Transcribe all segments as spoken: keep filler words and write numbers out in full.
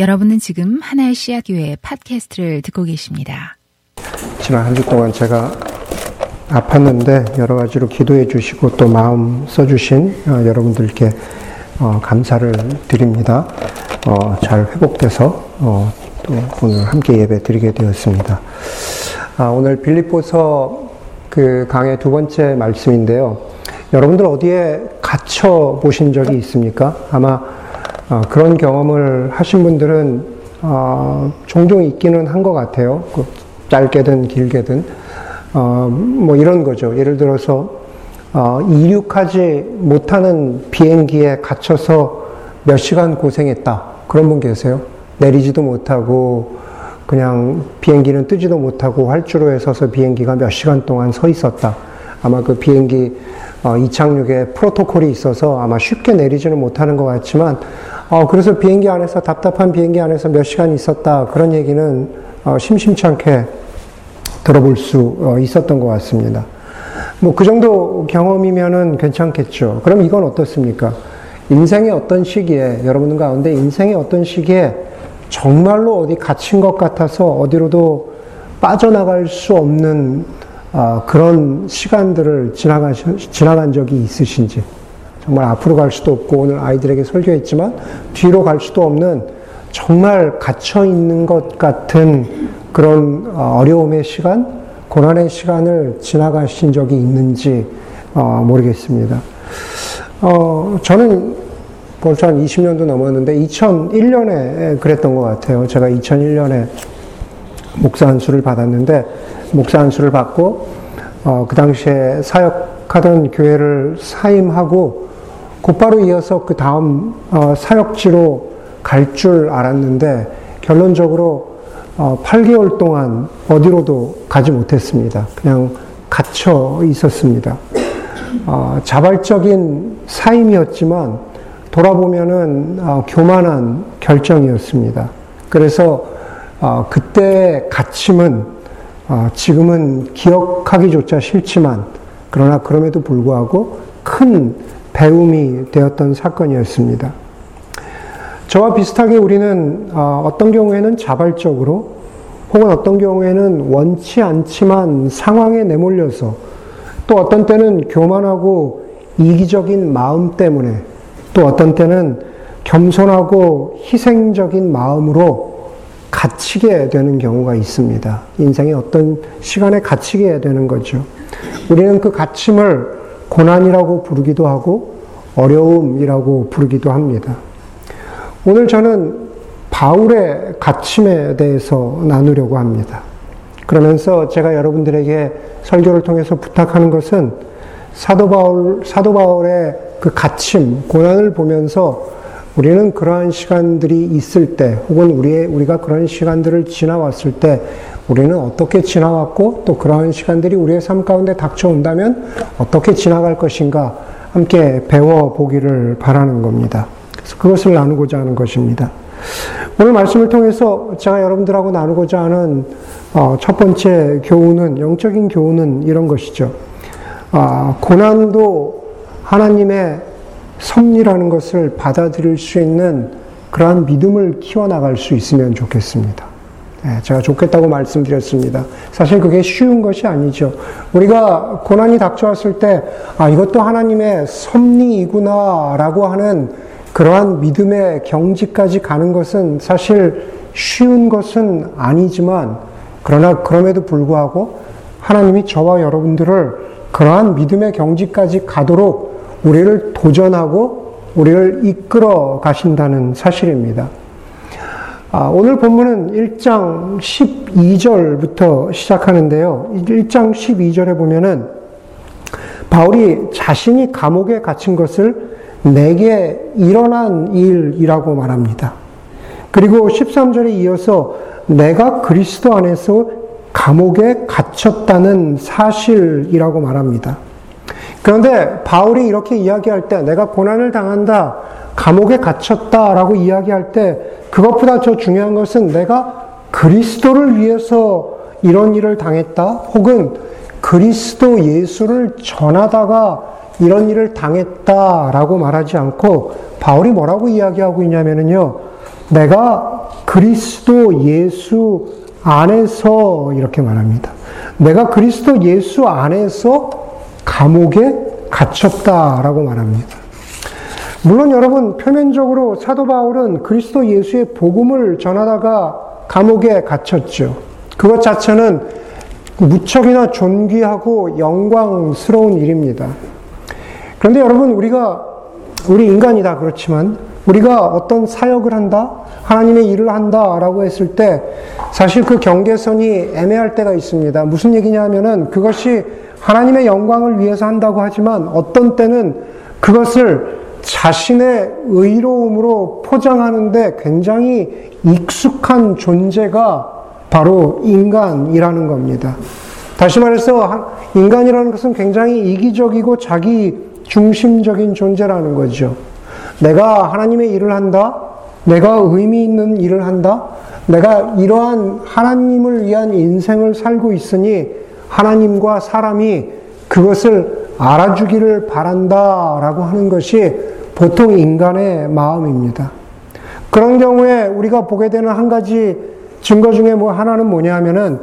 여러분은 지금 하나의 씨앗교회 팟캐스트를 듣고 계십니다. 지난 한 주 동안 제가 아팠는데 여러 가지로 기도해 주시고 또 마음 써주신 여러분들께 감사를 드립니다. 잘 회복돼서 또 오늘 함께 예배 드리게 되었습니다. 오늘 빌립보서 그 강의 두 번째 말씀인데요. 여러분들 어디에 갇혀 보신 적이 있습니까? 아마 어, 그런 경험을 하신 분들은 어, 종종 있기는 한 것 같아요. 그, 짧게든 길게든 어, 뭐 이런 거죠. 예를 들어서 어, 이륙하지 못하는 비행기에 갇혀서 몇 시간 고생했다. 그런 분 계세요? 내리지도 못하고 그냥 비행기는 뜨지도 못하고 활주로에 서서 비행기가 몇 시간 동안 서 있었다. 아마 그 비행기 어, 이착륙에 프로토콜이 있어서 아마 쉽게 내리지는 못하는 것 같지만 어, 그래서 비행기 안에서 답답한 비행기 안에서 몇 시간 있었다. 그런 얘기는 어, 심심치 않게 들어볼 수 어, 있었던 것 같습니다. 뭐 그 정도 경험이면은 괜찮겠죠. 그럼 이건 어떻습니까? 인생의 어떤 시기에 여러분 가운데 인생의 어떤 시기에 정말로 어디 갇힌 것 같아서 어디로도 빠져나갈 수 없는 어, 그런 시간들을 지나간, 지나간 적이 있으신지, 정말 앞으로 갈 수도 없고 오늘 아이들에게 설교했지만 뒤로 갈 수도 없는 정말 갇혀 있는 것 같은 그런 어려움의 시간, 고난의 시간을 지나가신 적이 있는지 어, 모르겠습니다. 어, 저는 벌써 한 이십 년도 넘었는데 이천일 년에 그랬던 것 같아요. 제가 이천일 년에 목사 안수를 받았는데 목사 안수를 받고 어, 그 당시에 사역하던 교회를 사임하고 곧바로 이어서 그 다음 어, 사역지로 갈 줄 알았는데 결론적으로 어, 팔 개월 동안 어디로도 가지 못했습니다. 그냥 갇혀 있었습니다. 어, 자발적인 사임이었지만 돌아보면은 어, 교만한 결정이었습니다. 그래서 어, 그때의 갇힘은 어, 지금은 기억하기조차 싫지만 그러나 그럼에도 불구하고 큰 배움이 되었던 사건이었습니다. 저와 비슷하게 우리는 어, 어떤 경우에는 자발적으로 혹은 어떤 경우에는 원치 않지만 상황에 내몰려서 또 어떤 때는 교만하고 이기적인 마음 때문에 또 어떤 때는 겸손하고 희생적인 마음으로 갇히게 되는 경우가 있습니다. 인생의 어떤 시간에 갇히게 되는 거죠. 우리는 그 갇힘을 고난이라고 부르기도 하고 어려움이라고 부르기도 합니다. 오늘 저는 바울의 갇힘에 대해서 나누려고 합니다. 그러면서 제가 여러분들에게 설교를 통해서 부탁하는 것은 사도 바울, 사도 바울의 그 갇힘, 고난을 보면서 우리는 그러한 시간들이 있을 때 혹은 우리의, 우리가 그런 시간들을 지나왔을 때 우리는 어떻게 지나왔고 또 그러한 시간들이 우리의 삶 가운데 닥쳐온다면 어떻게 지나갈 것인가 함께 배워보기를 바라는 겁니다. 그래서 그것을 나누고자 하는 것입니다. 오늘 말씀을 통해서 제가 여러분들하고 나누고자 하는 첫 번째 교훈은, 영적인 교훈은 이런 것이죠. 고난도 하나님의 섭리라는 것을 받아들일 수 있는 그러한 믿음을 키워나갈 수 있으면 좋겠습니다. 제가 좋겠다고 말씀드렸습니다. 사실 그게 쉬운 것이 아니죠. 우리가 고난이 닥쳐왔을 때 아, 이것도 하나님의 섭리이구나라고 하는 그러한 믿음의 경지까지 가는 것은 사실 쉬운 것은 아니지만 그러나 그럼에도 불구하고 하나님이 저와 여러분들을 그러한 믿음의 경지까지 가도록 우리를 도전하고 우리를 이끌어 가신다는 사실입니다. 아, 오늘 본문은 일 장 십이 절부터 시작하는데요. 일 장 십이 절에 보면은 바울이 자신이 감옥에 갇힌 것을 내게 일어난 일이라고 말합니다. 그리고 십삼 절에 이어서 내가 그리스도 안에서 감옥에 갇혔다는 사실이라고 말합니다. 그런데 바울이 이렇게 이야기할 때 내가 고난을 당한다, 감옥에 갇혔다라고 이야기할 때 그것보다 더 중요한 것은 내가 그리스도를 위해서 이런 일을 당했다 혹은 그리스도 예수를 전하다가 이런 일을 당했다라고 말하지 않고 바울이 뭐라고 이야기하고 있냐면요, 내가 그리스도 예수 안에서 이렇게 말합니다. 내가 그리스도 예수 안에서 감옥에 갇혔다라고 말합니다. 물론 여러분, 표면적으로 사도 바울은 그리스도 예수의 복음을 전하다가 감옥에 갇혔죠. 그것 자체는 무척이나 존귀하고 영광스러운 일입니다. 그런데 여러분, 우리가, 우리 인간이 다 그렇지만, 우리가 어떤 사역을 한다, 하나님의 일을 한다라고 했을 때 사실 그 경계선이 애매할 때가 있습니다. 무슨 얘기냐 하면은, 그것이 하나님의 영광을 위해서 한다고 하지만 어떤 때는 그것을 자신의 의로움으로 포장하는데 굉장히 익숙한 존재가 바로 인간이라는 겁니다. 다시 말해서 인간이라는 것은 굉장히 이기적이고 자기 중심적인 존재라는 거죠. 내가 하나님의 일을 한다, 내가 의미 있는 일을 한다, 내가 이러한 하나님을 위한 인생을 살고 있으니 하나님과 사람이 그것을 알아주기를 바란다라고 하는 것이 보통 인간의 마음입니다. 그런 경우에 우리가 보게 되는 한 가지 증거 중에 뭐 하나는 뭐냐 하면은,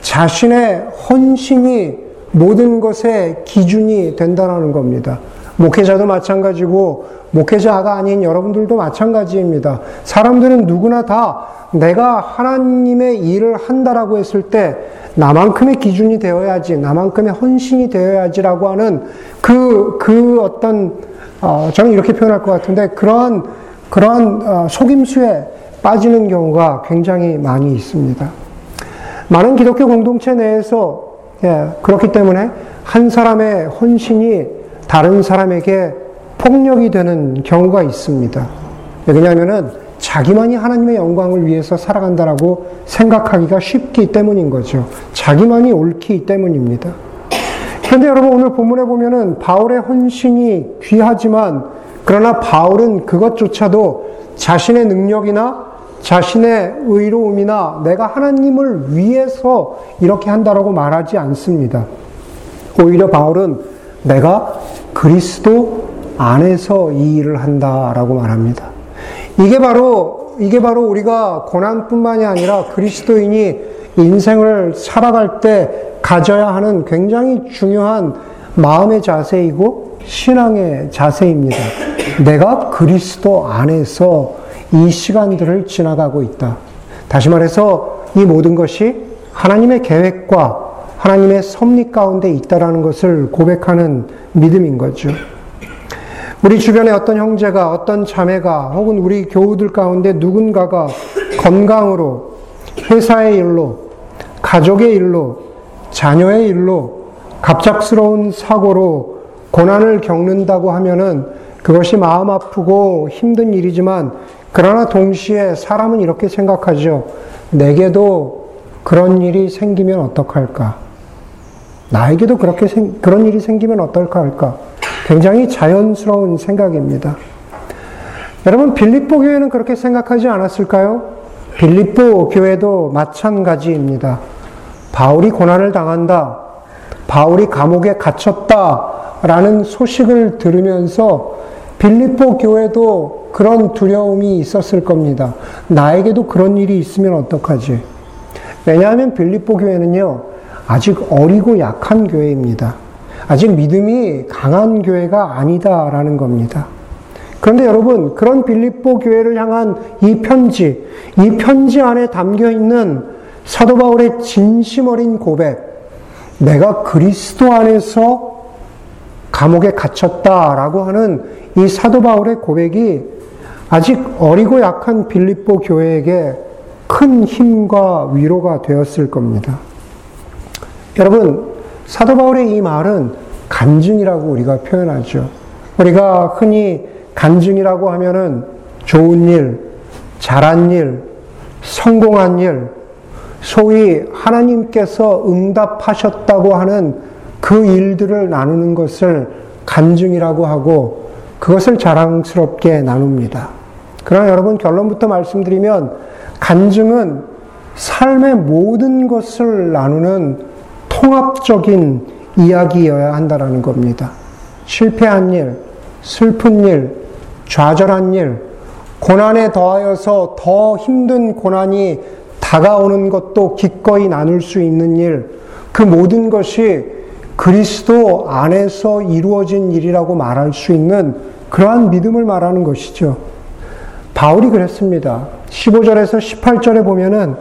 자신의 헌신이 모든 것의 기준이 된다는 겁니다. 목회자도 마찬가지고, 목회자가 아닌 여러분들도 마찬가지입니다. 사람들은 누구나 다 내가 하나님의 일을 한다라고 했을 때 나만큼의 기준이 되어야지, 나만큼의 헌신이 되어야지라고 하는 그, 그 어떤, 어, 저는 이렇게 표현할 것 같은데, 그러한, 그러한, 어, 속임수에 빠지는 경우가 굉장히 많이 있습니다. 많은 기독교 공동체 내에서, 예, 그렇기 때문에 한 사람의 헌신이 다른 사람에게 폭력이 되는 경우가 있습니다. 왜냐하면은 자기만이 하나님의 영광을 위해서 살아간다라고 생각하기가 쉽기 때문인 거죠. 자기만이 옳기 때문입니다. 그런데 여러분, 오늘 본문에 보면은 바울의 헌신이 귀하지만, 그러나 바울은 그것조차도 자신의 능력이나 자신의 의로움이나 내가 하나님을 위해서 이렇게 한다라고 말하지 않습니다. 오히려 바울은 내가 그리스도 안에서 이 일을 한다라고 말합니다. 이게 바로, 이게 바로 우리가 고난뿐만이 아니라 그리스도인이 인생을 살아갈 때 가져야 하는 굉장히 중요한 마음의 자세이고 신앙의 자세입니다. 내가 그리스도 안에서 이 시간들을 지나가고 있다. 다시 말해서 이 모든 것이 하나님의 계획과 하나님의 섭리 가운데 있다라는 것을 고백하는 믿음인 거죠. 우리 주변에 어떤 형제가, 어떤 자매가, 혹은 우리 교우들 가운데 누군가가 건강으로, 회사의 일로, 가족의 일로, 자녀의 일로 갑작스러운 사고로 고난을 겪는다고 하면은 그것이 마음 아프고 힘든 일이지만, 그러나 동시에 사람은 이렇게 생각하죠. 내게도 그런 일이 생기면 어떡할까? 나에게도 그렇게 생, 그런 일이 생기면 어떨까 할까? 굉장히 자연스러운 생각입니다. 여러분, 빌립보 교회는 그렇게 생각하지 않았을까요? 빌립보 교회도 마찬가지입니다. 바울이 고난을 당한다, 바울이 감옥에 갇혔다라는 소식을 들으면서 빌립보 교회도 그런 두려움이 있었을 겁니다. 나에게도 그런 일이 있으면 어떡하지? 왜냐하면 빌립보 교회는요, 아직 어리고 약한 교회입니다. 아직 믿음이 강한 교회가 아니다라는 겁니다. 그런데 여러분, 그런 빌립보 교회를 향한 이 편지, 이 편지 안에 담겨있는 사도 바울의 진심 어린 고백, 내가 그리스도 안에서 감옥에 갇혔다라고 하는 이 사도 바울의 고백이 아직 어리고 약한 빌립보 교회에게 큰 힘과 위로가 되었을 겁니다. 여러분, 사도 바울의 이 말은 간증이라고 우리가 표현하죠. 우리가 흔히 간증이라고 하면은 좋은 일, 잘한 일, 성공한 일, 소위 하나님께서 응답하셨다고 하는 그 일들을 나누는 것을 간증이라고 하고, 그것을 자랑스럽게 나눕니다. 그러나 여러분, 결론부터 말씀드리면 간증은 삶의 모든 것을 나누는 통합적인 이야기여야 한다라는 겁니다. 실패한 일, 슬픈 일, 좌절한 일, 고난에 더하여서 더 힘든 고난이 다가오는 것도 기꺼이 나눌 수 있는 일, 그 모든 것이 그리스도 안에서 이루어진 일이라고 말할 수 있는 그러한 믿음을 말하는 것이죠. 바울이 그랬습니다. 십오 절에서 십팔 절에 보면은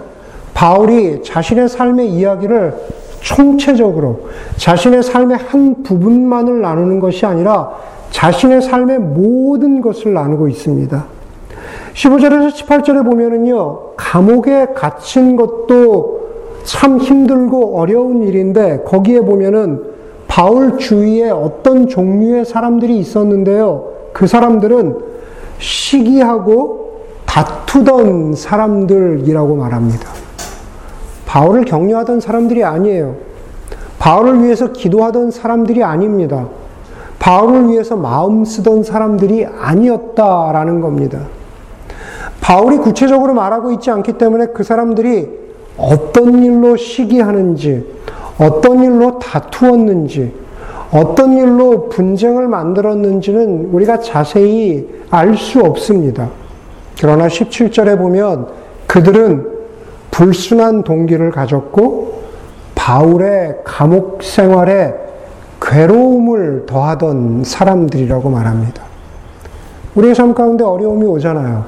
바울이 자신의 삶의 이야기를 총체적으로 자신의 삶의 한 부분만을 나누는 것이 아니라 자신의 삶의 모든 것을 나누고 있습니다. 십오 절에서 십팔 절에 보면은요, 감옥에 갇힌 것도 참 힘들고 어려운 일인데, 거기에 보면은 바울 주위에 어떤 종류의 사람들이 있었는데요, 그 사람들은 시기하고 다투던 사람들이라고 말합니다. 바울을 격려하던 사람들이 아니에요. 바울을 위해서 기도하던 사람들이 아닙니다. 바울을 위해서 마음 쓰던 사람들이 아니었다라는 겁니다. 바울이 구체적으로 말하고 있지 않기 때문에 그 사람들이 어떤 일로 시기하는지, 어떤 일로 다투었는지, 어떤 일로 분쟁을 만들었는지는 우리가 자세히 알 수 없습니다. 그러나 십칠 절에 보면 그들은 불순한 동기를 가졌고 바울의 감옥 생활에 괴로움을 더하던 사람들이라고 말합니다. 우리의 삶 가운데 어려움이 오잖아요.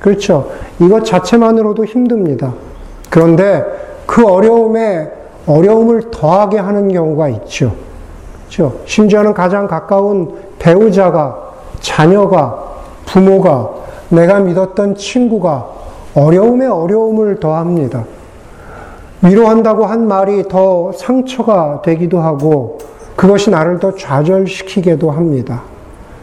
그렇죠? 이것 자체만으로도 힘듭니다. 그런데 그 어려움에 어려움을 더하게 하는 경우가 있죠. 그렇죠? 심지어는 가장 가까운 배우자가, 자녀가, 부모가, 내가 믿었던 친구가 어려움에 어려움을 더합니다. 위로한다고 한 말이 더 상처가 되기도 하고 그것이 나를 더 좌절시키기도 합니다.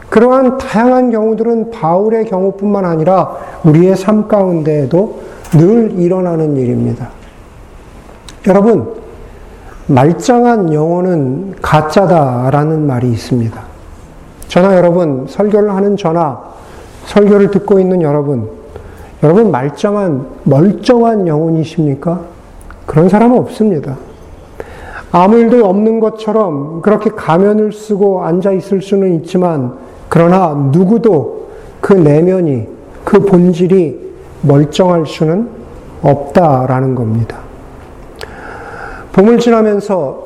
그러한 다양한 경우들은 바울의 경우뿐만 아니라 우리의 삶 가운데에도 늘 일어나는 일입니다. 여러분, 말짱한 영혼은 가짜다라는 말이 있습니다. 저나 여러분, 설교를 하는 저나 설교를 듣고 있는 여러분, 여러분 말짱한, 멀쩡한 영혼이십니까? 그런 사람은 없습니다. 아무 일도 없는 것처럼 그렇게 가면을 쓰고 앉아 있을 수는 있지만, 그러나 누구도 그 내면이, 그 본질이 멀쩡할 수는 없다라는 겁니다. 봄을 지나면서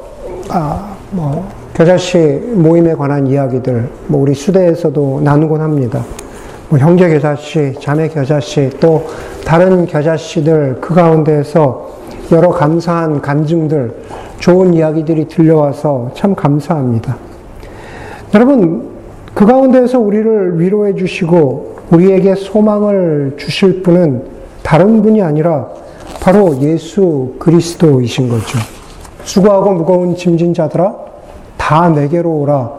아, 뭐 겨자씨 모임에 관한 이야기들 뭐 우리 수대에서도 나누곤 합니다. 뭐 형제 겨자씨, 자매 겨자씨, 또 다른 겨자씨들, 그 가운데에서 여러 감사한 간증들, 좋은 이야기들이 들려와서 참 감사합니다. 여러분, 그 가운데에서 우리를 위로해 주시고 우리에게 소망을 주실 분은 다른 분이 아니라 바로 예수 그리스도이신 거죠. 수고하고 무거운 짐진 자들아 다 내게로 오라,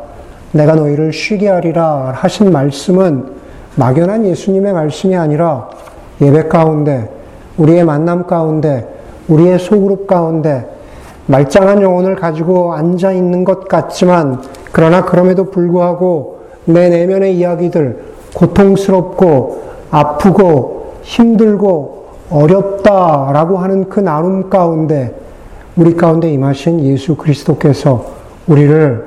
내가 너희를 쉬게 하리라 하신 말씀은 막연한 예수님의 말씀이 아니라 예배 가운데, 우리의 만남 가운데, 우리의 소그룹 가운데 말짱한 영혼을 가지고 앉아있는 것 같지만, 그러나 그럼에도 불구하고 내 내면의 이야기들, 고통스럽고 아프고 힘들고 어렵다라고 하는 그 나눔 가운데, 우리 가운데 임하신 예수 그리스도께서 우리를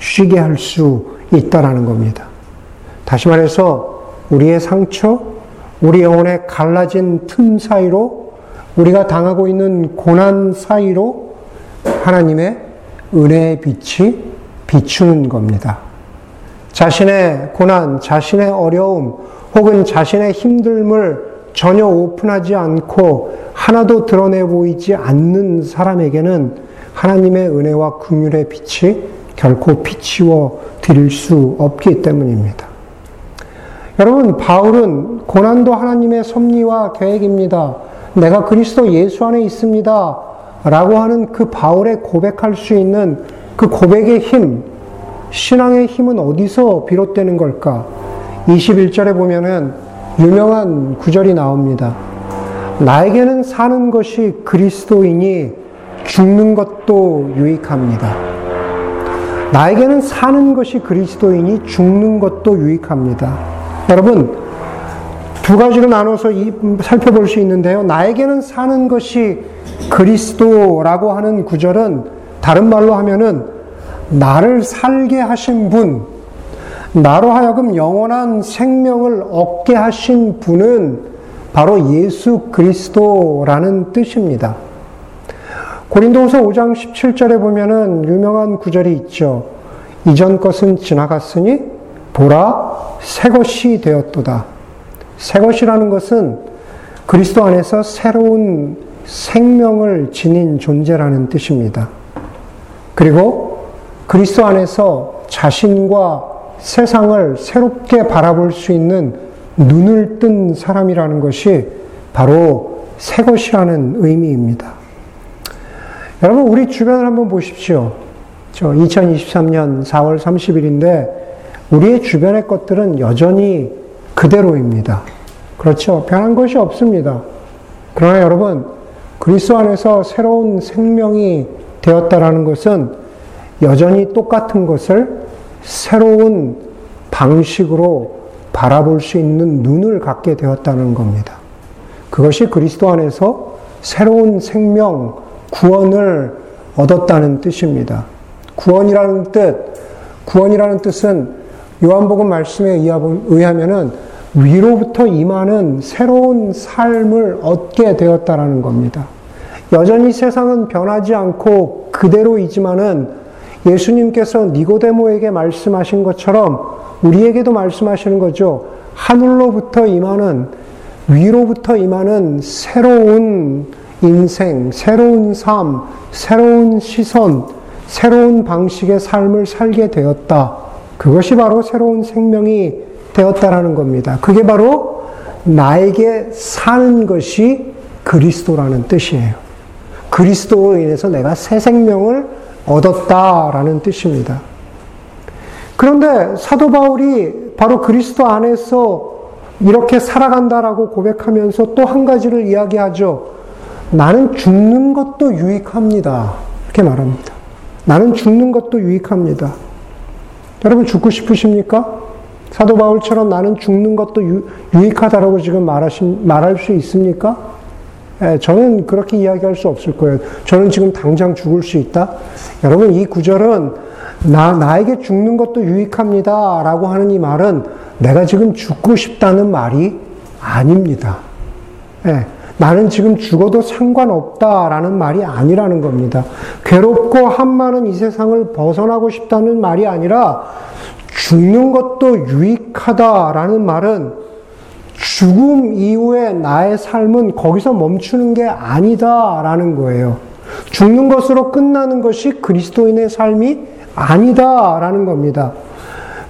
쉬게 할 수 있다라는 겁니다. 다시 말해서 우리의 상처, 우리 영혼의 갈라진 틈 사이로, 우리가 당하고 있는 고난 사이로 하나님의 은혜의 빛이 비추는 겁니다. 자신의 고난, 자신의 어려움, 혹은 자신의 힘듦을 전혀 오픈하지 않고 하나도 드러내 보이지 않는 사람에게는 하나님의 은혜와 긍휼의 빛이 결코 비치워 드릴 수 없기 때문입니다. 여러분, 바울은 고난도 하나님의 섭리와 계획입니다, 내가 그리스도 예수 안에 있습니다 라고 하는 그 바울의 고백할 수 있는 그 고백의 힘, 신앙의 힘은 어디서 비롯되는 걸까? 이십일 절에 보면은 유명한 구절이 나옵니다. 나에게는 사는 것이 그리스도이니 죽는 것도 유익합니다. 나에게는 사는 것이 그리스도이니 죽는 것도 유익합니다. 여러분, 두 가지로 나눠서 살펴볼 수 있는데요, 나에게는 사는 것이 그리스도라고 하는 구절은 다른 말로 하면은 나를 살게 하신 분, 나로 하여금 영원한 생명을 얻게 하신 분은 바로 예수 그리스도라는 뜻입니다. 고린도후서 오 장 십칠 절에 보면은 유명한 구절이 있죠. 이전 것은 지나갔으니 보라 새 것이 되었도다. 새 것이라는 것은 그리스도 안에서 새로운 생명을 지닌 존재라는 뜻입니다. 그리고 그리스도 안에서 자신과 세상을 새롭게 바라볼 수 있는 눈을 뜬 사람이라는 것이 바로 새 것이라는 의미입니다. 여러분, 우리 주변을 한번 보십시오. 저 이천이십삼 년 사월 삼십 일인데 우리의 주변의 것들은 여전히 그대로입니다. 그렇죠? 변한 것이 없습니다. 그러나 여러분, 그리스도 안에서 새로운 생명이 되었다라는 것은 여전히 똑같은 것을 새로운 방식으로 바라볼 수 있는 눈을 갖게 되었다는 겁니다. 그것이 그리스도 안에서 새로운 생명, 구원을 얻었다는 뜻입니다. 구원이라는 뜻, 구원이라는 뜻은 요한복음 말씀에 의하면은 위로부터 임하는 새로운 삶을 얻게 되었다라는 겁니다. 여전히 세상은 변하지 않고 그대로이지만은 예수님께서 니고데모에게 말씀하신 것처럼 우리에게도 말씀하시는 거죠. 하늘로부터 임하는, 위로부터 임하는 새로운 인생, 새로운 삶, 새로운 시선, 새로운 방식의 삶을 살게 되었다. 그것이 바로 새로운 생명이 되었다라는 겁니다. 그게 바로 나에게 사는 것이 그리스도라는 뜻이에요. 그리스도로 인해서 내가 새 생명을 얻었다라는 뜻입니다. 그런데 사도 바울이 바로 그리스도 안에서 이렇게 살아간다라고 고백하면서 또 한 가지를 이야기하죠. 나는 죽는 것도 유익합니다. 이렇게 말합니다. 나는 죽는 것도 유익합니다. 여러분, 죽고 싶으십니까? 사도 바울처럼 나는 죽는 것도 유, 유익하다라고 지금 말하신, 말할 수 있습니까? 예, 저는 그렇게 이야기할 수 없을 거예요. 저는 지금 당장 죽을 수 있다? 여러분, 이 구절은 나, 나에게 죽는 것도 유익합니다 라고 하는 이 말은 내가 지금 죽고 싶다는 말이 아닙니다. 예, 나는 지금 죽어도 상관없다라는 말이 아니라는 겁니다. 괴롭고 한마는 이 세상을 벗어나고 싶다는 말이 아니라 죽는 것도 유익하다라는 말은 죽음 이후에 나의 삶은 거기서 멈추는 게 아니다라는 거예요. 죽는 것으로 끝나는 것이 그리스도인의 삶이 아니다라는 겁니다.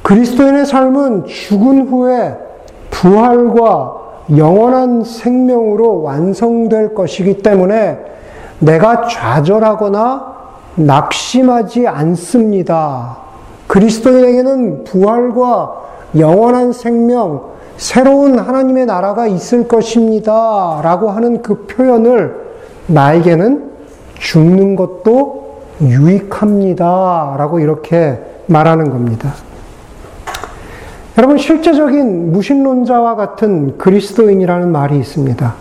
그리스도인의 삶은 죽은 후에 부활과 영원한 생명으로 완성될 것이기 때문에 내가 좌절하거나 낙심하지 않습니다. 그리스도인에게는 부활과 영원한 생명, 새로운 하나님의 나라가 있을 것입니다 라고 하는 그 표현을 나에게는 죽는 것도 유익합니다 라고 이렇게 말하는 겁니다. 여러분, 실제적인 무신론자와 같은 그리스도인이라는 말이 있습니다.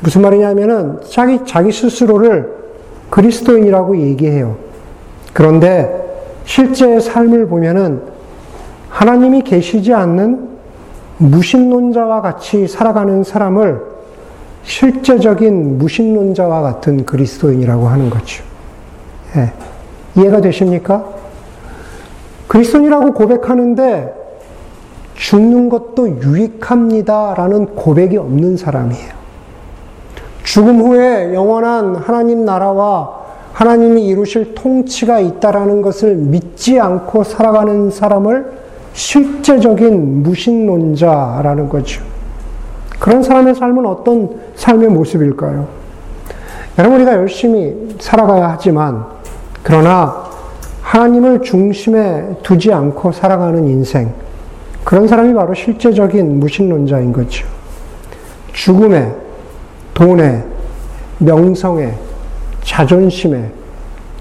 무슨 말이냐면은 자기, 자기 스스로를 그리스도인이라고 얘기해요. 그런데 실제의 삶을 보면은 하나님이 계시지 않는 무신론자와 같이 살아가는 사람을 실제적인 무신론자와 같은 그리스도인이라고 하는 거죠. 예. 이해가 되십니까? 그리스도인이라고 고백하는데 죽는 것도 유익합니다라는 고백이 없는 사람이에요. 죽음 후에 영원한 하나님 나라와 하나님이 이루실 통치가 있다라는 것을 믿지 않고 살아가는 사람을 실제적인 무신론자라는 거죠. 그런 사람의 삶은 어떤 삶의 모습일까요? 여러분, 우리가 열심히 살아가야 하지만 그러나 하나님을 중심에 두지 않고 살아가는 인생, 그런 사람이 바로 실제적인 무신론자인 거죠. 죽음에, 돈에, 명성에, 자존심에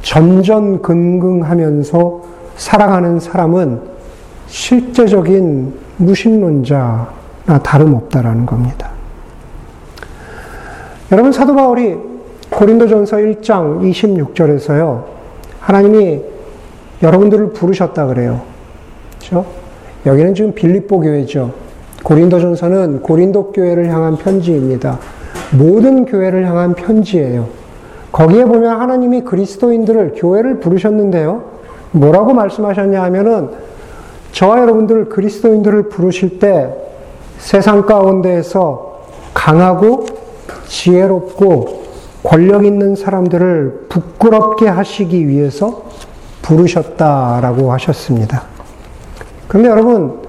전전긍긍하면서 살아가는 사람은 실제적인 무신론자나 다름없다라는 겁니다. 여러분, 사도 바울이 고린도전서 일 장 이십육 절에서요. 하나님이 여러분들을 부르셨다 그래요. 그렇죠? 여기는 지금 빌립보 교회죠. 고린도전서는 고린도 교회를 향한 편지입니다. 모든 교회를 향한 편지예요. 거기에 보면 하나님이 그리스도인들을, 교회를 부르셨는데요. 뭐라고 말씀하셨냐 하면은, 저와 여러분들을, 그리스도인들을 부르실 때 세상 가운데에서 강하고 지혜롭고 권력 있는 사람들을 부끄럽게 하시기 위해서 부르셨다라고 하셨습니다. 그런데 여러분,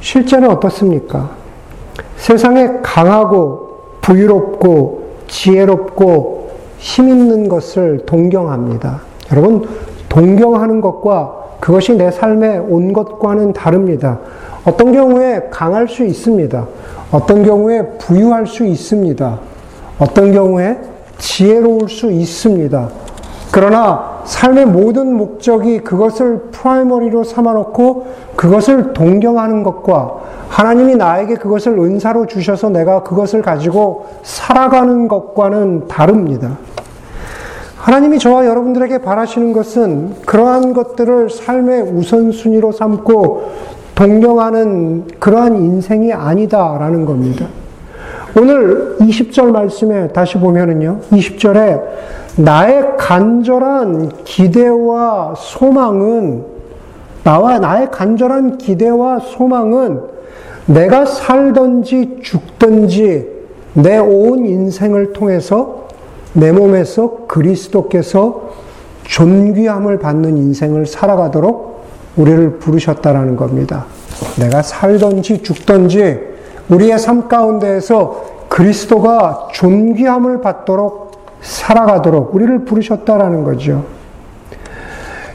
실제는 어떻습니까? 세상에 강하고 부유롭고 지혜롭고 힘 있는 것을 동경합니다. 여러분, 동경하는 것과 그것이 내 삶에 온 것과는 다릅니다. 어떤 경우에 강할 수 있습니다. 어떤 경우에 부유할 수 있습니다. 어떤 경우에 지혜로울 수 있습니다. 그러나 삶의 모든 목적이 그것을 프라이머리로 삼아놓고 그것을 동경하는 것과, 하나님이 나에게 그것을 은사로 주셔서 내가 그것을 가지고 살아가는 것과는 다릅니다. 하나님이 저와 여러분들에게 바라시는 것은 그러한 것들을 삶의 우선순위로 삼고 동경하는 그러한 인생이 아니다라는 겁니다. 오늘 이십 절 말씀에 다시 보면은요, 이십 절에 나의 간절한 기대와 소망은, 나와 나의 간절한 기대와 소망은 내가 살든지 죽든지 내 온 인생을 통해서 내 몸에서 그리스도께서 존귀함을 받는 인생을 살아가도록 우리를 부르셨다라는 겁니다. 내가 살든지 죽든지 우리의 삶 가운데에서 그리스도가 존귀함을 받도록 살아가도록 우리를 부르셨다라는 거죠.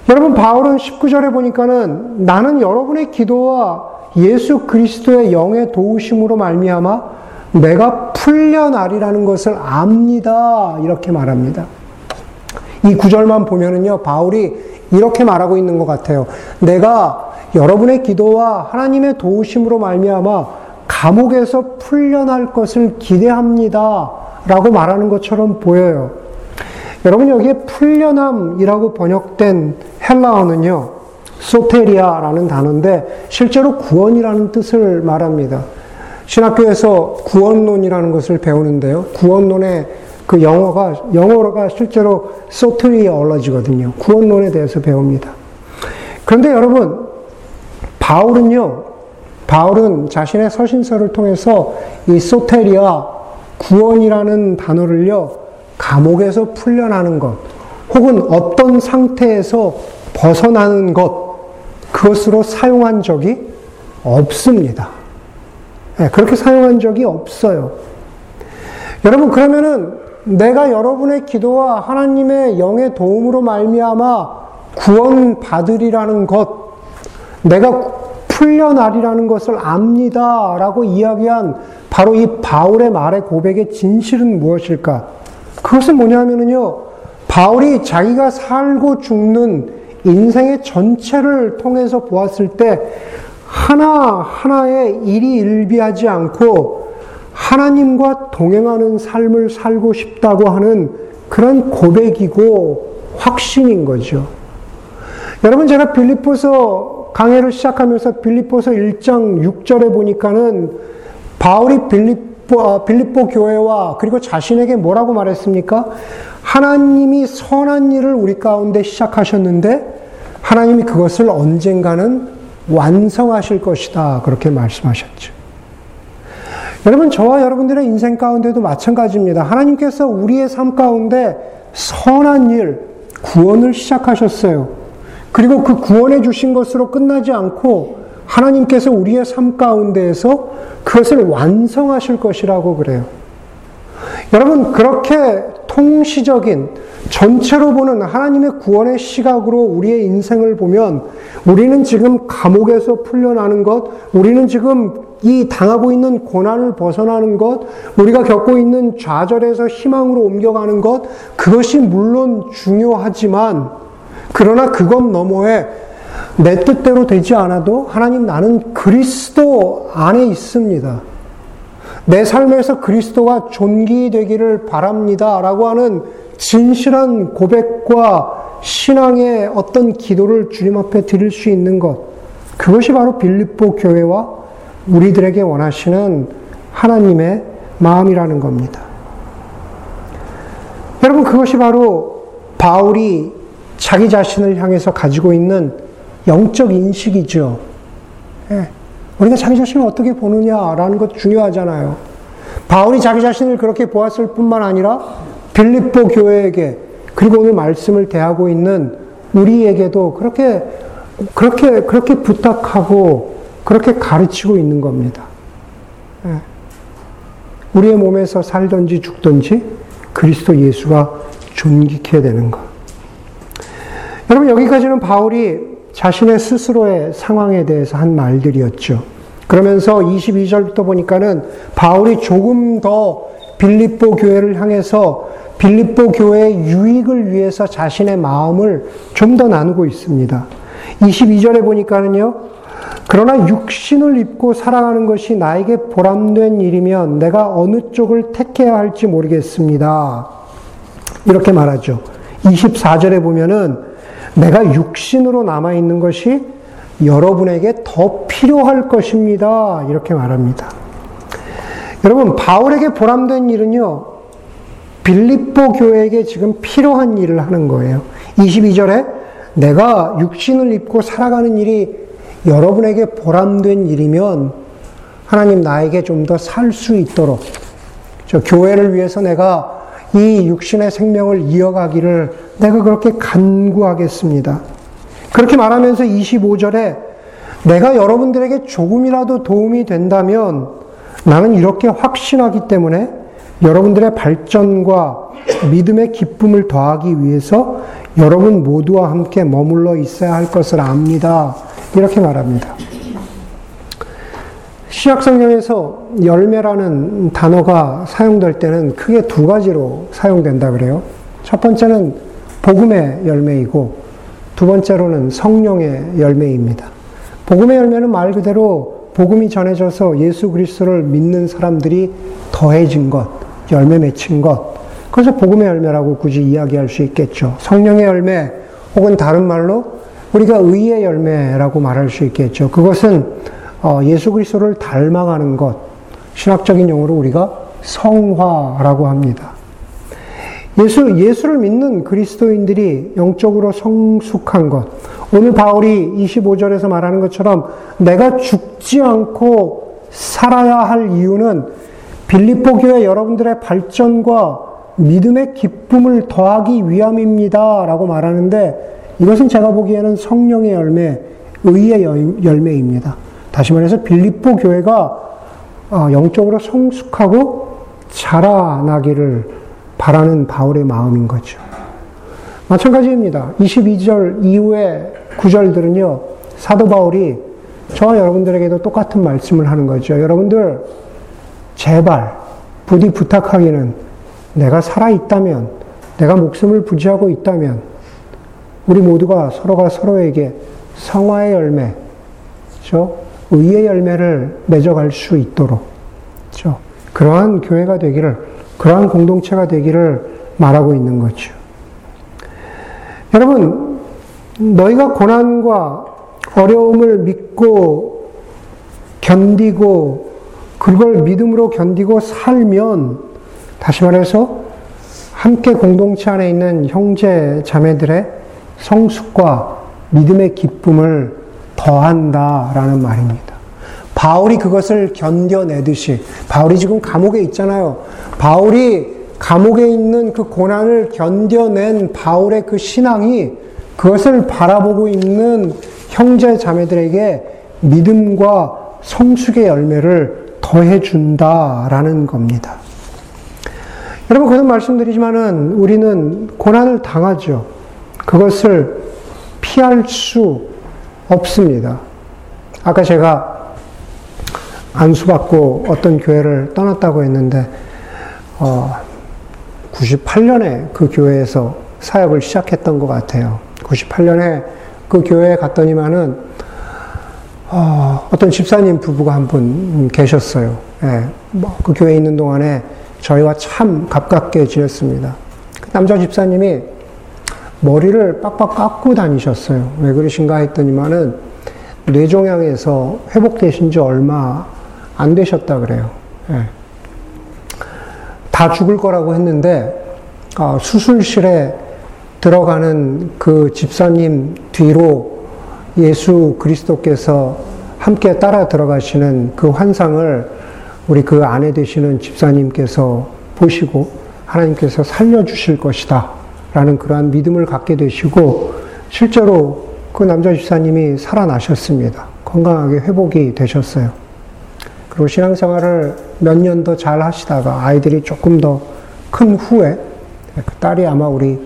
여러분, 바울은 십구 절에 보니까는 나는 여러분의 기도와 예수 그리스도의 영의 도우심으로 말미암아 내가 풀려나리라는 것을 압니다, 이렇게 말합니다. 이 구절만 보면은요, 바울이 이렇게 말하고 있는 것 같아요. 내가 여러분의 기도와 하나님의 도우심으로 말미암아 감옥에서 풀려날 것을 기대합니다 라고 말하는 것처럼 보여요. 여러분, 여기에 풀려남이라고 번역된 헬라어는요, 소테리아라는 단어인데 실제로 구원이라는 뜻을 말합니다. 신학교에서 구원론이라는 것을 배우는데요. 구원론의 그 영어가, 영어로가 실제로 소테리아올로지거든요. 구원론에 대해서 배웁니다. 그런데 여러분, 바울은요, 바울은 자신의 서신서를 통해서 이 소테리아, 구원이라는 단어를요, 감옥에서 풀려나는 것, 혹은 어떤 상태에서 벗어나는 것, 그것으로 사용한 적이 없습니다. 그렇게 사용한 적이 없어요. 여러분, 그러면은 내가 여러분의 기도와 하나님의 영의 도움으로 말미암아 구원받으리라는 것, 내가 풀려나리라는 것을 압니다 라고 이야기한 바로 이 바울의 말의 고백의 진실은 무엇일까? 그것은 뭐냐면은요, 바울이 자기가 살고 죽는 인생의 전체를 통해서 보았을 때 하나하나의 일이 일비하지 않고 하나님과 동행하는 삶을 살고 싶다고 하는 그런 고백이고 확신인 거죠. 여러분, 제가 빌립보서 강해를 시작하면서 빌립보서 일 장 육 절에 보니까는 바울이 빌립보, 빌립보 교회와 그리고 자신에게 뭐라고 말했습니까? 하나님이 선한 일을 우리 가운데 시작하셨는데 하나님이 그것을 언젠가는 완성하실 것이다, 그렇게 말씀하셨죠. 여러분, 저와 여러분들의 인생 가운데도 마찬가지입니다. 하나님께서 우리의 삶 가운데 선한 일, 구원을 시작하셨어요. 그리고 그 구원해 주신 것으로 끝나지 않고 하나님께서 우리의 삶 가운데에서 그것을 완성하실 것이라고 그래요. 여러분, 그렇게 통시적인, 전체로 보는 하나님의 구원의 시각으로 우리의 인생을 보면 우리는 지금 감옥에서 풀려나는 것, 우리는 지금 이 당하고 있는 고난을 벗어나는 것, 우리가 겪고 있는 좌절에서 희망으로 옮겨가는 것, 그것이 물론 중요하지만, 그러나 그것 너머에 내 뜻대로 되지 않아도 하나님, 나는 그리스도 안에 있습니다. 내 삶에서 그리스도가 존귀되기를 바랍니다 라고 하는 진실한 고백과 신앙의 어떤 기도를 주님 앞에 드릴 수 있는 것, 그것이 바로 빌립보 교회와 우리들에게 원하시는 하나님의 마음이라는 겁니다. 여러분, 그것이 바로 바울이 자기 자신을 향해서 가지고 있는 영적 인식이죠. 예. 우리가 자기 자신을 어떻게 보느냐라는 것 중요하잖아요. 바울이 자기 자신을 그렇게 보았을 뿐만 아니라 빌립보 교회에게, 그리고 오늘 말씀을 대하고 있는 우리에게도 그렇게 그렇게 그렇게 부탁하고 그렇게 가르치고 있는 겁니다. 예. 우리의 몸에서 살든지 죽든지 그리스도 예수가 존귀케 되는 것. 여러분, 여기까지는 바울이 자신의 스스로의 상황에 대해서 한 말들이었죠. 그러면서 이십이 절부터 보니까는 바울이 조금 더 빌립보 교회를 향해서 빌립보 교회의 유익을 위해서 자신의 마음을 좀 더 나누고 있습니다. 이십이 절에 보니까는요, 그러나 육신을 입고 살아가는 것이 나에게 보람된 일이면 내가 어느 쪽을 택해야 할지 모르겠습니다. 이렇게 말하죠. 이십사 절에 보면은 내가 육신으로 남아있는 것이 여러분에게 더 필요할 것입니다. 이렇게 말합니다. 여러분, 바울에게 보람된 일은요, 빌립보 교회에게 지금 필요한 일을 하는 거예요. 이십이 절에 내가 육신을 입고 살아가는 일이 여러분에게 보람된 일이면 하나님 나에게 좀 더 살 수 있도록, 저 교회를 위해서 내가 이 육신의 생명을 이어가기를 내가 그렇게 간구하겠습니다. 그렇게 말하면서 이십오 절에 내가 여러분들에게 조금이라도 도움이 된다면 나는 이렇게 확신하기 때문에 여러분들의 발전과 믿음의 기쁨을 더하기 위해서 여러분 모두와 함께 머물러 있어야 할 것을 압니다. 이렇게 말합니다. 신약성경에서 열매라는 단어가 사용될 때는 크게 두 가지로 사용된다 그래요. 첫 번째는 복음의 열매이고, 두 번째로는 성령의 열매입니다. 복음의 열매는 말 그대로 복음이 전해져서 예수 그리스도를 믿는 사람들이 더해진 것, 열매 맺힌 것, 그래서 복음의 열매라고 굳이 이야기할 수 있겠죠. 성령의 열매, 혹은 다른 말로 우리가 의의 열매라고 말할 수 있겠죠. 그것은 예수 그리스도를 닮아가는 것, 신학적인 용어로 우리가 성화라고 합니다. 예수, 예수를 믿는 그리스도인들이 영적으로 성숙한 것, 오늘 바울이 이십오 절에서 말하는 것처럼 내가 죽지 않고 살아야 할 이유는 빌립보 교회 여러분들의 발전과 믿음의 기쁨을 더하기 위함입니다 라고 말하는데, 이것은 제가 보기에는 성령의 열매, 의의 열매입니다. 다시 말해서 빌립보 교회가 영적으로 성숙하고 자라나기를 바라는 바울의 마음인 거죠. 마찬가지입니다. 이십이 절 이후의 구 절들은요, 사도 바울이 저와 여러분들에게도 똑같은 말씀을 하는 거죠. 여러분들, 제발, 부디 부탁하기는 내가 살아있다면, 내가 목숨을 부지하고 있다면, 우리 모두가 서로가 서로에게 성화의 열매, 그렇죠? 의의 열매를 맺어갈 수 있도록, 그렇죠? 그러한 교회가 되기를, 그러한 공동체가 되기를 말하고 있는 거죠. 여러분, 너희가 고난과 어려움을 믿고 견디고 그걸 믿음으로 견디고 살면, 다시 말해서 함께 공동체 안에 있는 형제 자매들의 성숙과 믿음의 기쁨을 더한다라는 말입니다. 바울이 그것을 견뎌내듯이, 바울이 지금 감옥에 있잖아요. 바울이 감옥에 있는 그 고난을 견뎌낸 바울의 그 신앙이 그것을 바라보고 있는 형제 자매들에게 믿음과 성숙의 열매를 더해준다라는 겁니다. 여러분, 계속 말씀드리지만은 우리는 고난을 당하죠. 그것을 피할 수 없습니다. 아까 제가 안수받고 어떤 교회를 떠났다고 했는데, 어, 구십팔 년에 그 교회에서 사역을 시작했던 것 같아요. 구십팔 년에 그 교회에 갔더니만은, 어, 어떤 집사님 부부가 한 분 계셨어요. 예, 뭐, 그 교회에 있는 동안에 저희와 참 가깝게 지냈습니다. 그 남자 집사님이 머리를 빡빡 깎고 다니셨어요. 왜 그러신가 했더니만은 뇌종양에서 회복되신 지 얼마 안 되셨다 그래요. 예. 다 죽을 거라고 했는데 아, 수술실에 들어가는 그 집사님 뒤로 예수 그리스도께서 함께 따라 들어가시는 그 환상을 우리 그 아내 되시는 집사님께서 보시고 하나님께서 살려주실 것이다 라는 그러한 믿음을 갖게 되시고 실제로 그 남자 집사님이 살아나셨습니다. 건강하게 회복이 되셨어요. 그리고 신앙생활을 몇 년 더 잘 하시다가 아이들이 조금 더 큰 후에 그 딸이 아마 우리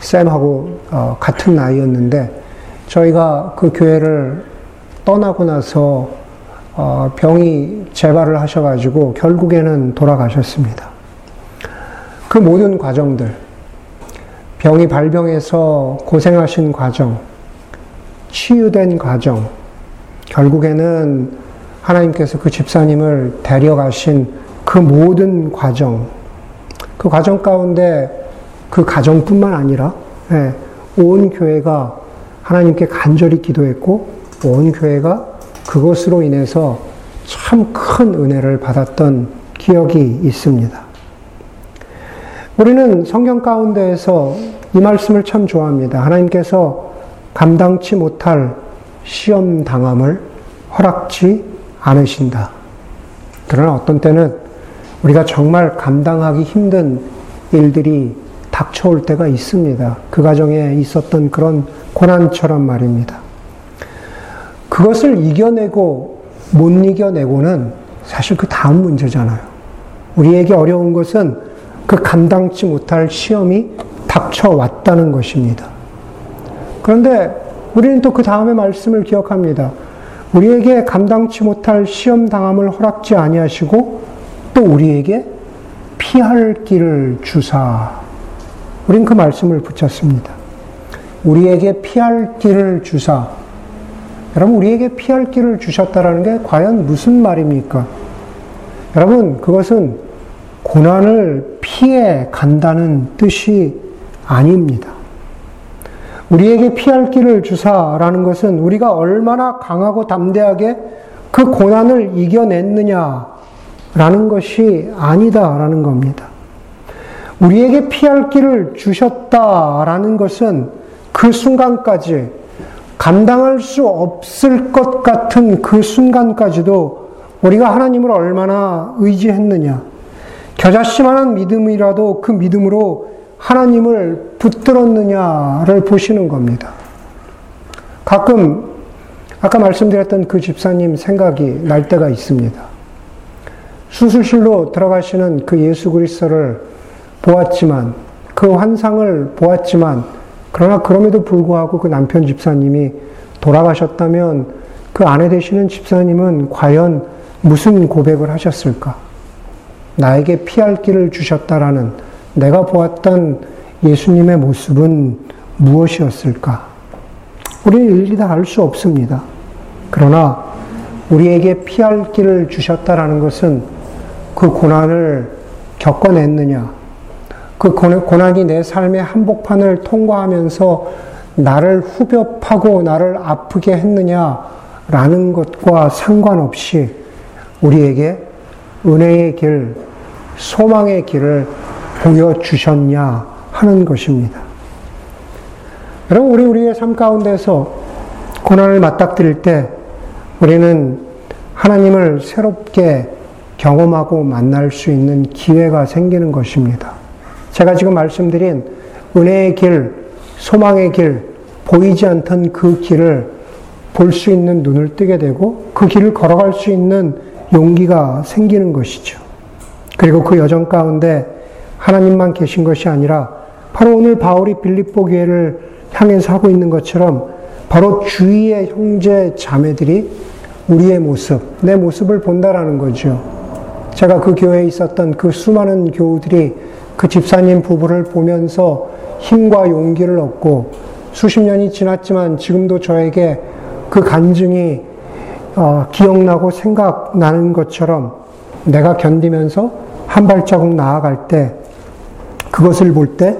쌤하고 어, 같은 나이였는데 저희가 그 교회를 떠나고 나서 어, 병이 재발을 하셔가지고 결국에는 돌아가셨습니다. 그 모든 과정들, 병이 발병해서 고생하신 과정, 치유된 과정, 결국에는 하나님께서 그 집사님을 데려가신 그 모든 과정, 그 과정 가운데 그 가정뿐만 아니라 예, 온 교회가 하나님께 간절히 기도했고 온 교회가 그것으로 인해서 참 큰 은혜를 받았던 기억이 있습니다. 우리는 성경 가운데에서 이 말씀을 참 좋아합니다. 하나님께서 감당치 못할 시험 당함을 허락지 않으신다. 그러나 어떤 때는 우리가 정말 감당하기 힘든 일들이 닥쳐올 때가 있습니다. 그 가정에 있었던 그런 고난처럼 말입니다. 그것을 이겨내고 못 이겨내고는 사실 그 다음 문제잖아요. 우리에게 어려운 것은 그 감당치 못할 시험이 닥쳐왔다는 것입니다. 그런데 우리는 또 그 다음의 말씀을 기억합니다. 우리에게 감당치 못할 시험 당함을 허락지 아니하시고 또 우리에게 피할 길을 주사. 우린 그 말씀을 붙였습니다. 우리에게 피할 길을 주사. 여러분, 우리에게 피할 길을 주셨다라는 게 과연 무슨 말입니까? 여러분, 그것은 고난을 피해 간다는 뜻이 아닙니다. 우리에게 피할 길을 주사라는 것은 우리가 얼마나 강하고 담대하게 그 고난을 이겨냈느냐라는 것이 아니다라는 겁니다. 우리에게 피할 길을 주셨다라는 것은 그 순간까지 감당할 수 없을 것 같은 그 순간까지도 우리가 하나님을 얼마나 의지했느냐, 겨자씨만한 믿음이라도 그 믿음으로 하나님을 붙들었느냐를 보시는 겁니다. 가끔 아까 말씀드렸던 그 집사님 생각이 날 때가 있습니다. 수술실로 들어가시는 그 예수 그리스도를 보았지만, 그 환상을 보았지만, 그러나 그럼에도 불구하고 그 남편 집사님이 돌아가셨다면 그 아내 되시는 집사님은 과연 무슨 고백을 하셨을까? 나에게 피할 길을 주셨다라는 내가 보았던 예수님의 모습은 무엇이었을까? 우리는 일일이 다 알 수 없습니다. 그러나 우리에게 피할 길을 주셨다라는 것은 그 고난을 겪어냈느냐, 그 고난이 내 삶의 한복판을 통과하면서 나를 후벼파고 나를 아프게 했느냐라는 것과 상관없이 우리에게 은혜의 길, 소망의 길을 보여주셨냐 하는 것입니다. 여러분, 우리 우리의 삶 가운데서 고난을 맞닥뜨릴 때 우리는 하나님을 새롭게 경험하고 만날 수 있는 기회가 생기는 것입니다. 제가 지금 말씀드린 은혜의 길, 소망의 길, 보이지 않던 그 길을 볼 수 있는 눈을 뜨게 되고 그 길을 걸어갈 수 있는 용기가 생기는 것이죠. 그리고 그 여정 가운데 하나님만 계신 것이 아니라 바로 오늘 바울이 빌립보 교회를 향해서 하고 있는 것처럼 바로 주위의 형제 자매들이 우리의 모습, 내 모습을 본다라는 거죠. 제가 그 교회에 있었던 그 수많은 교우들이 그 집사님 부부를 보면서 힘과 용기를 얻고 수십 년이 지났지만 지금도 저에게 그 간증이 기억나고 생각나는 것처럼 내가 견디면서 한 발자국 나아갈 때 그것을 볼 때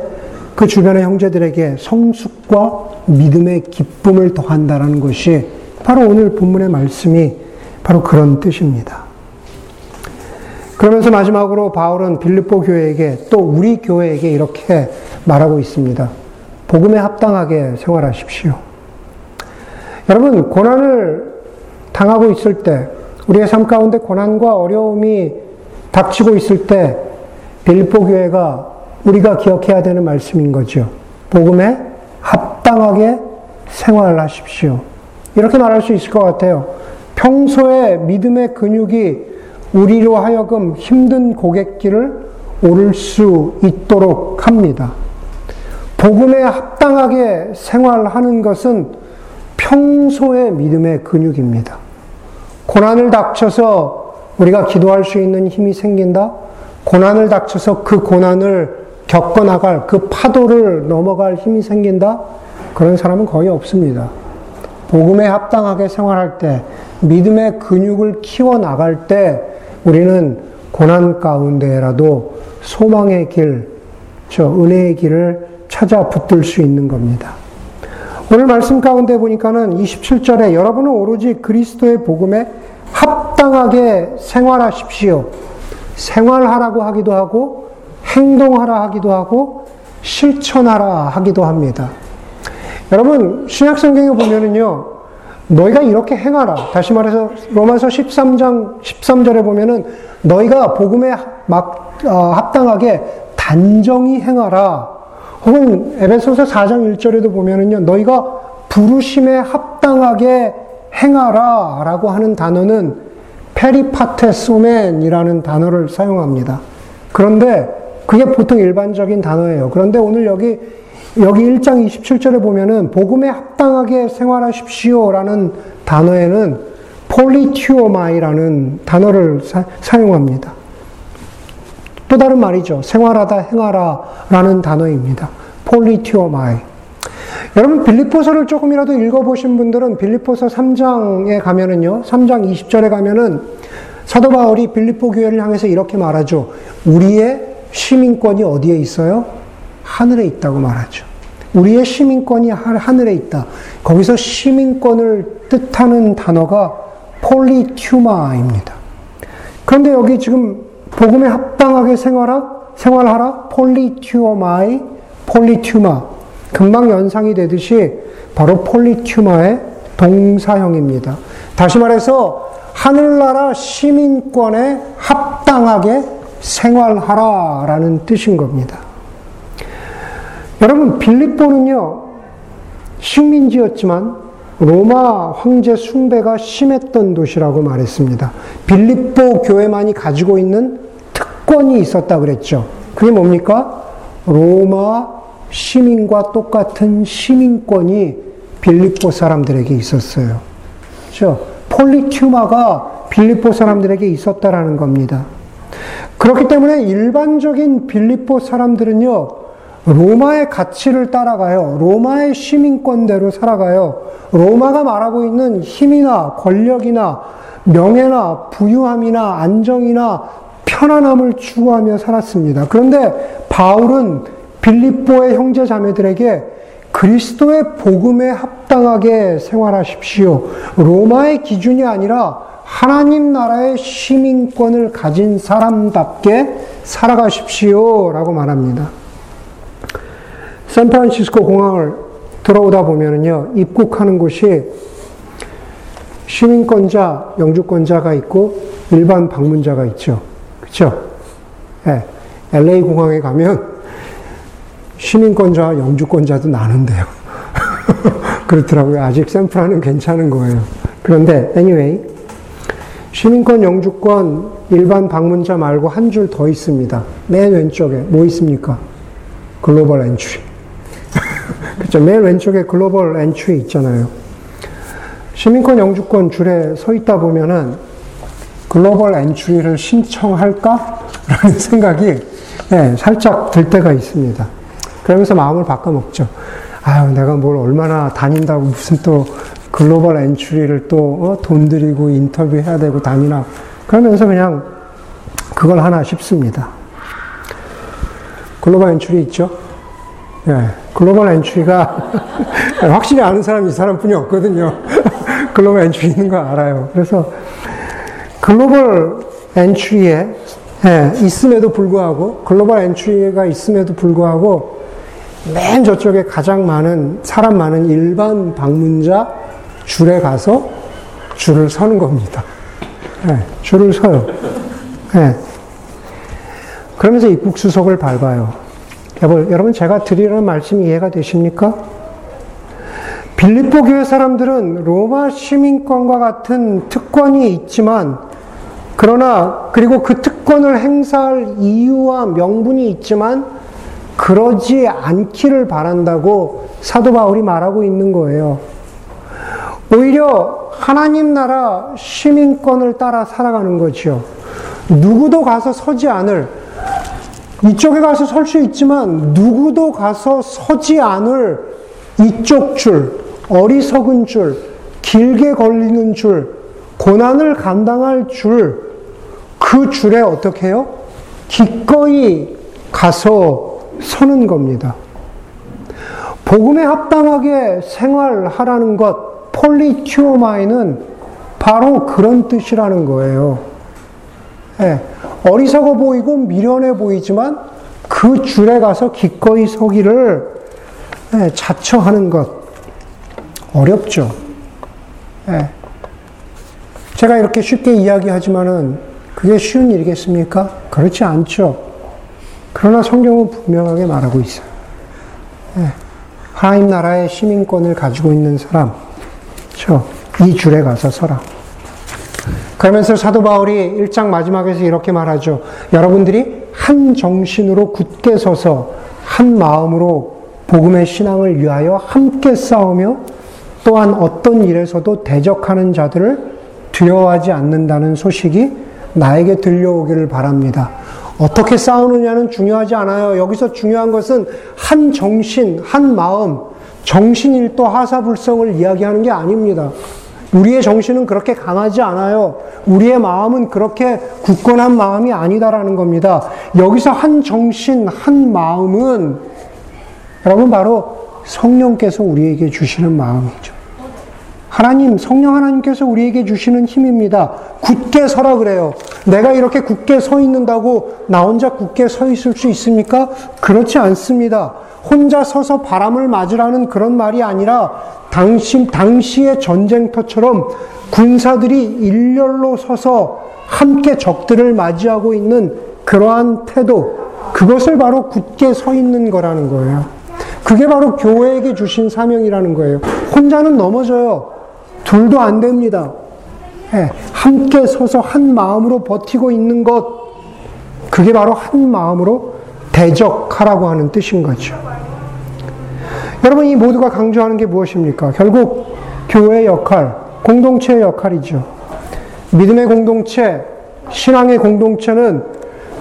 그 주변의 형제들에게 성숙과 믿음의 기쁨을 더한다는 것이 바로 오늘 본문의 말씀이 바로 그런 뜻입니다. 그러면서 마지막으로 바울은 빌립보 교회에게 또 우리 교회에게 이렇게 말하고 있습니다. 복음에 합당하게 생활하십시오. 여러분, 고난을 당하고 있을 때, 우리의 삶 가운데 고난과 어려움이 닥치고 있을 때 빌립보 교회가 우리가 기억해야 되는 말씀인 거죠. 복음에 합당하게 생활하십시오. 이렇게 말할 수 있을 것 같아요. 평소에 믿음의 근육이 우리로 하여금 힘든 고갯길을 오를 수 있도록 합니다. 복음에 합당하게 생활하는 것은 평소의 믿음의 근육입니다. 고난을 닥쳐서 우리가 기도할 수 있는 힘이 생긴다. 고난을 닥쳐서 그 고난을 겪어나갈, 그 파도를 넘어갈 힘이 생긴다. 그런 사람은 거의 없습니다. 복음에 합당하게 생활할 때, 믿음의 근육을 키워나갈 때 우리는 고난 가운데라도 소망의 길, 저 은혜의 길을 찾아 붙들 수 있는 겁니다. 오늘 말씀 가운데 보니까는 이십칠 절에 여러분은 오로지 그리스도의 복음에 합당하게 생활하십시오. 생활하라고 하기도 하고 행동하라 하기도 하고 실천하라 하기도 합니다. 여러분, 신약 성경에 보면은요, 너희가 이렇게 행하라. 다시 말해서 로마서 십삼 장 십삼 절에 보면은 너희가 복음에 막 어, 합당하게 단정히 행하라. 혹은 에베소서 사 장 일 절에도 보면은요, 너희가 부르심에 합당하게 행하라라고 하는 단어는 페리파테소멘이라는 단어를 사용합니다. 그런데 그게 보통 일반적인 단어예요. 그런데 오늘 여기 여기 일 장 이십칠 절에 보면은 복음에 합당하게 생활하십시오라는 단어에는 폴리튜오마이라는 단어를 사, 사용합니다. 또 다른 말이죠. 생활하다, 행하라라는 단어입니다. 폴리튜오마이. 여러분, 빌립보서를 조금이라도 읽어보신 분들은 빌립보서 삼 장에 가면은요, 삼 장 이십 절에 가면은 사도 바울이 빌립보 교회를 향해서 이렇게 말하죠. 우리의 시민권이 어디에 있어요? 하늘에 있다고 말하죠. 우리의 시민권이 하늘에 있다. 거기서 시민권을 뜻하는 단어가 폴리튜마입니다. 그런데 여기 지금 복음에 합당하게 생활하, 생활하라, 폴리튜오마이, 폴리튜마. 금방 연상이 되듯이 바로 폴리튜마의 동사형입니다. 다시 말해서 하늘나라 시민권에 합당하게 생활하라라는 뜻인 겁니다. 여러분, 빌립보는요, 식민지였지만 로마 황제 숭배가 심했던 도시라고 말했습니다. 빌립보 교회만이 가지고 있는 특권이 있었다 그랬죠. 그게 뭡니까? 로마 시민과 똑같은 시민권이 빌립보 사람들에게 있었어요. 그렇죠? 폴리튜마가 빌립보 사람들에게 있었다라는 겁니다. 그렇기 때문에 일반적인 빌립보 사람들은요, 로마의 가치를 따라가요. 로마의 시민권대로 살아가요. 로마가 말하고 있는 힘이나 권력이나 명예나 부유함이나 안정이나 편안함을 추구하며 살았습니다. 그런데 바울은 빌립보의 형제 자매들에게 그리스도의 복음에 합당하게 생활하십시오. 로마의 기준이 아니라 하나님 나라의 시민권을 가진 사람답게 살아가십시오라고 말합니다. 샌프란시스코 공항을 들어오다 보면은요, 입국하는 곳이 시민권자, 영주권자가 있고 일반 방문자가 있죠. 그렇죠? 네. 엘에이 공항에 가면 시민권자와 영주권자도 나는데요. 그렇더라고요. 아직 샌프란은 괜찮은 거예요. 그런데 anyway, 시민권, 영주권, 일반 방문자 말고 한 줄 더 있습니다. 맨 왼쪽에 뭐 있습니까? 글로벌 엔트리. 그렇죠. 맨 왼쪽에 글로벌 엔트리 있잖아요. 시민권, 영주권 줄에 서 있다 보면은 글로벌 엔트리를 신청할까라는 생각이 네, 살짝 들 때가 있습니다. 그러면서 마음을 바꿔먹죠. 아유, 내가 뭘 얼마나 다닌다고 무슨 또 글로벌 엔트리를 또 돈 들이고 인터뷰해야 되고 다니나. 그러면서 그냥 그걸 하나 싶습니다. 글로벌 엔트리 있죠? 예, 글로벌 엔트리가 확실히 아는 사람이 이 사람뿐이 없거든요. 글로벌 엔트리 있는 거 알아요. 그래서 글로벌 엔트리에 예, 있음에도 불구하고 글로벌 엔트리가 있음에도 불구하고 맨 저쪽에 가장 많은 사람 많은 일반 방문자 줄에 가서 줄을 서는 겁니다. 예, 줄을 서요. 예. 그러면서 입국 수속을 밟아요. 여러분 제가 드리는 말씀이 이해가 되십니까? 빌립보 교회 사람들은 로마 시민권과 같은 특권이 있지만 그러나 그리고 그 특권을 행사할 이유와 명분이 있지만 그러지 않기를 바란다고 사도 바울이 말하고 있는 거예요. 오히려 하나님 나라 시민권을 따라 살아가는 거죠. 누구도 가서 서지 않을 이쪽에 가서 설 수 있지만 누구도 가서 서지 않을 이쪽 줄, 어리석은 줄, 길게 걸리는 줄, 고난을 감당할 줄, 그 줄에 어떻게 해요? 기꺼이 가서 서는 겁니다. 복음에 합당하게 생활하라는 것, 폴리튜오마이는 바로 그런 뜻이라는 거예요. 예, 어리석어 보이고 미련해 보이지만 그 줄에 가서 기꺼이 서기를 예, 자처하는 것. 어렵죠. 예. 제가 이렇게 쉽게 이야기하지만은 그게 쉬운 일이겠습니까? 그렇지 않죠. 그러나 성경은 분명하게 말하고 있어요. 예. 하나님 나라의 시민권을 가지고 있는 사람, 저, 이 줄에 가서 서라. 그러면서 사도 바울이 일 장 마지막에서 이렇게 말하죠. 여러분들이 한 정신으로 굳게 서서 한 마음으로 복음의 신앙을 위하여 함께 싸우며 또한 어떤 일에서도 대적하는 자들을 두려워하지 않는다는 소식이 나에게 들려오기를 바랍니다. 어떻게 싸우느냐는 중요하지 않아요. 여기서 중요한 것은 한 정신, 한 마음, 정신일도 하사불성을 이야기하는 게 아닙니다. 우리의 정신은 그렇게 강하지 않아요. 우리의 마음은 그렇게 굳건한 마음이 아니다라는 겁니다. 여기서 한 정신, 한 마음은 여러분 바로 성령께서 우리에게 주시는 마음이죠. 하나님, 성령 하나님께서 우리에게 주시는 힘입니다. 굳게 서라 그래요. 내가 이렇게 굳게 서 있는다고 나 혼자 굳게 서 있을 수 있습니까? 그렇지 않습니다. 혼자 서서 바람을 맞으라는 그런 말이 아니라 당시, 당시의 전쟁터처럼 군사들이 일렬로 서서 함께 적들을 맞이하고 있는 그러한 태도, 그것을 바로 굳게 서 있는 거라는 거예요. 그게 바로 교회에게 주신 사명이라는 거예요. 혼자는 넘어져요. 둘도 안 됩니다. 네, 함께 서서 한 마음으로 버티고 있는 것, 그게 바로 한 마음으로 대적하라고 하는 뜻인 거죠. 여러분, 이 모두가 강조하는 게 무엇입니까? 결국 교회의 역할, 공동체의 역할이죠. 믿음의 공동체, 신앙의 공동체는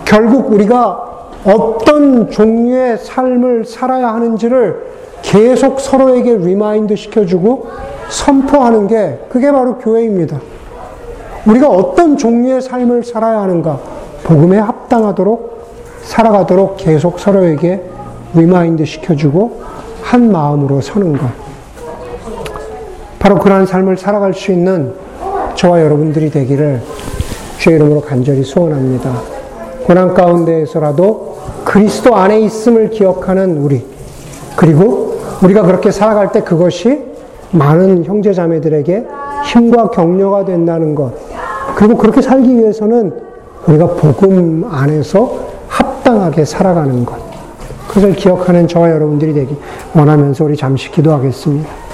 결국 우리가 어떤 종류의 삶을 살아야 하는지를 계속 서로에게 리마인드 시켜주고 선포하는 게 그게 바로 교회입니다. 우리가 어떤 종류의 삶을 살아야 하는가, 복음에 합당하도록 살아가도록 계속 서로에게 리마인드 시켜주고 한 마음으로 서는 것. 바로 그러한 삶을 살아갈 수 있는 저와 여러분들이 되기를 주의 이름으로 간절히 소원합니다. 고난 가운데에서라도 그리스도 안에 있음을 기억하는 우리, 그리고 우리가 그렇게 살아갈 때 그것이 많은 형제 자매들에게 힘과 격려가 된다는 것, 그리고 그렇게 살기 위해서는 우리가 복음 안에서 합당하게 살아가는 것, 그것을 기억하는 저와 여러분들이 되기 원하면서 우리 잠시 기도하겠습니다.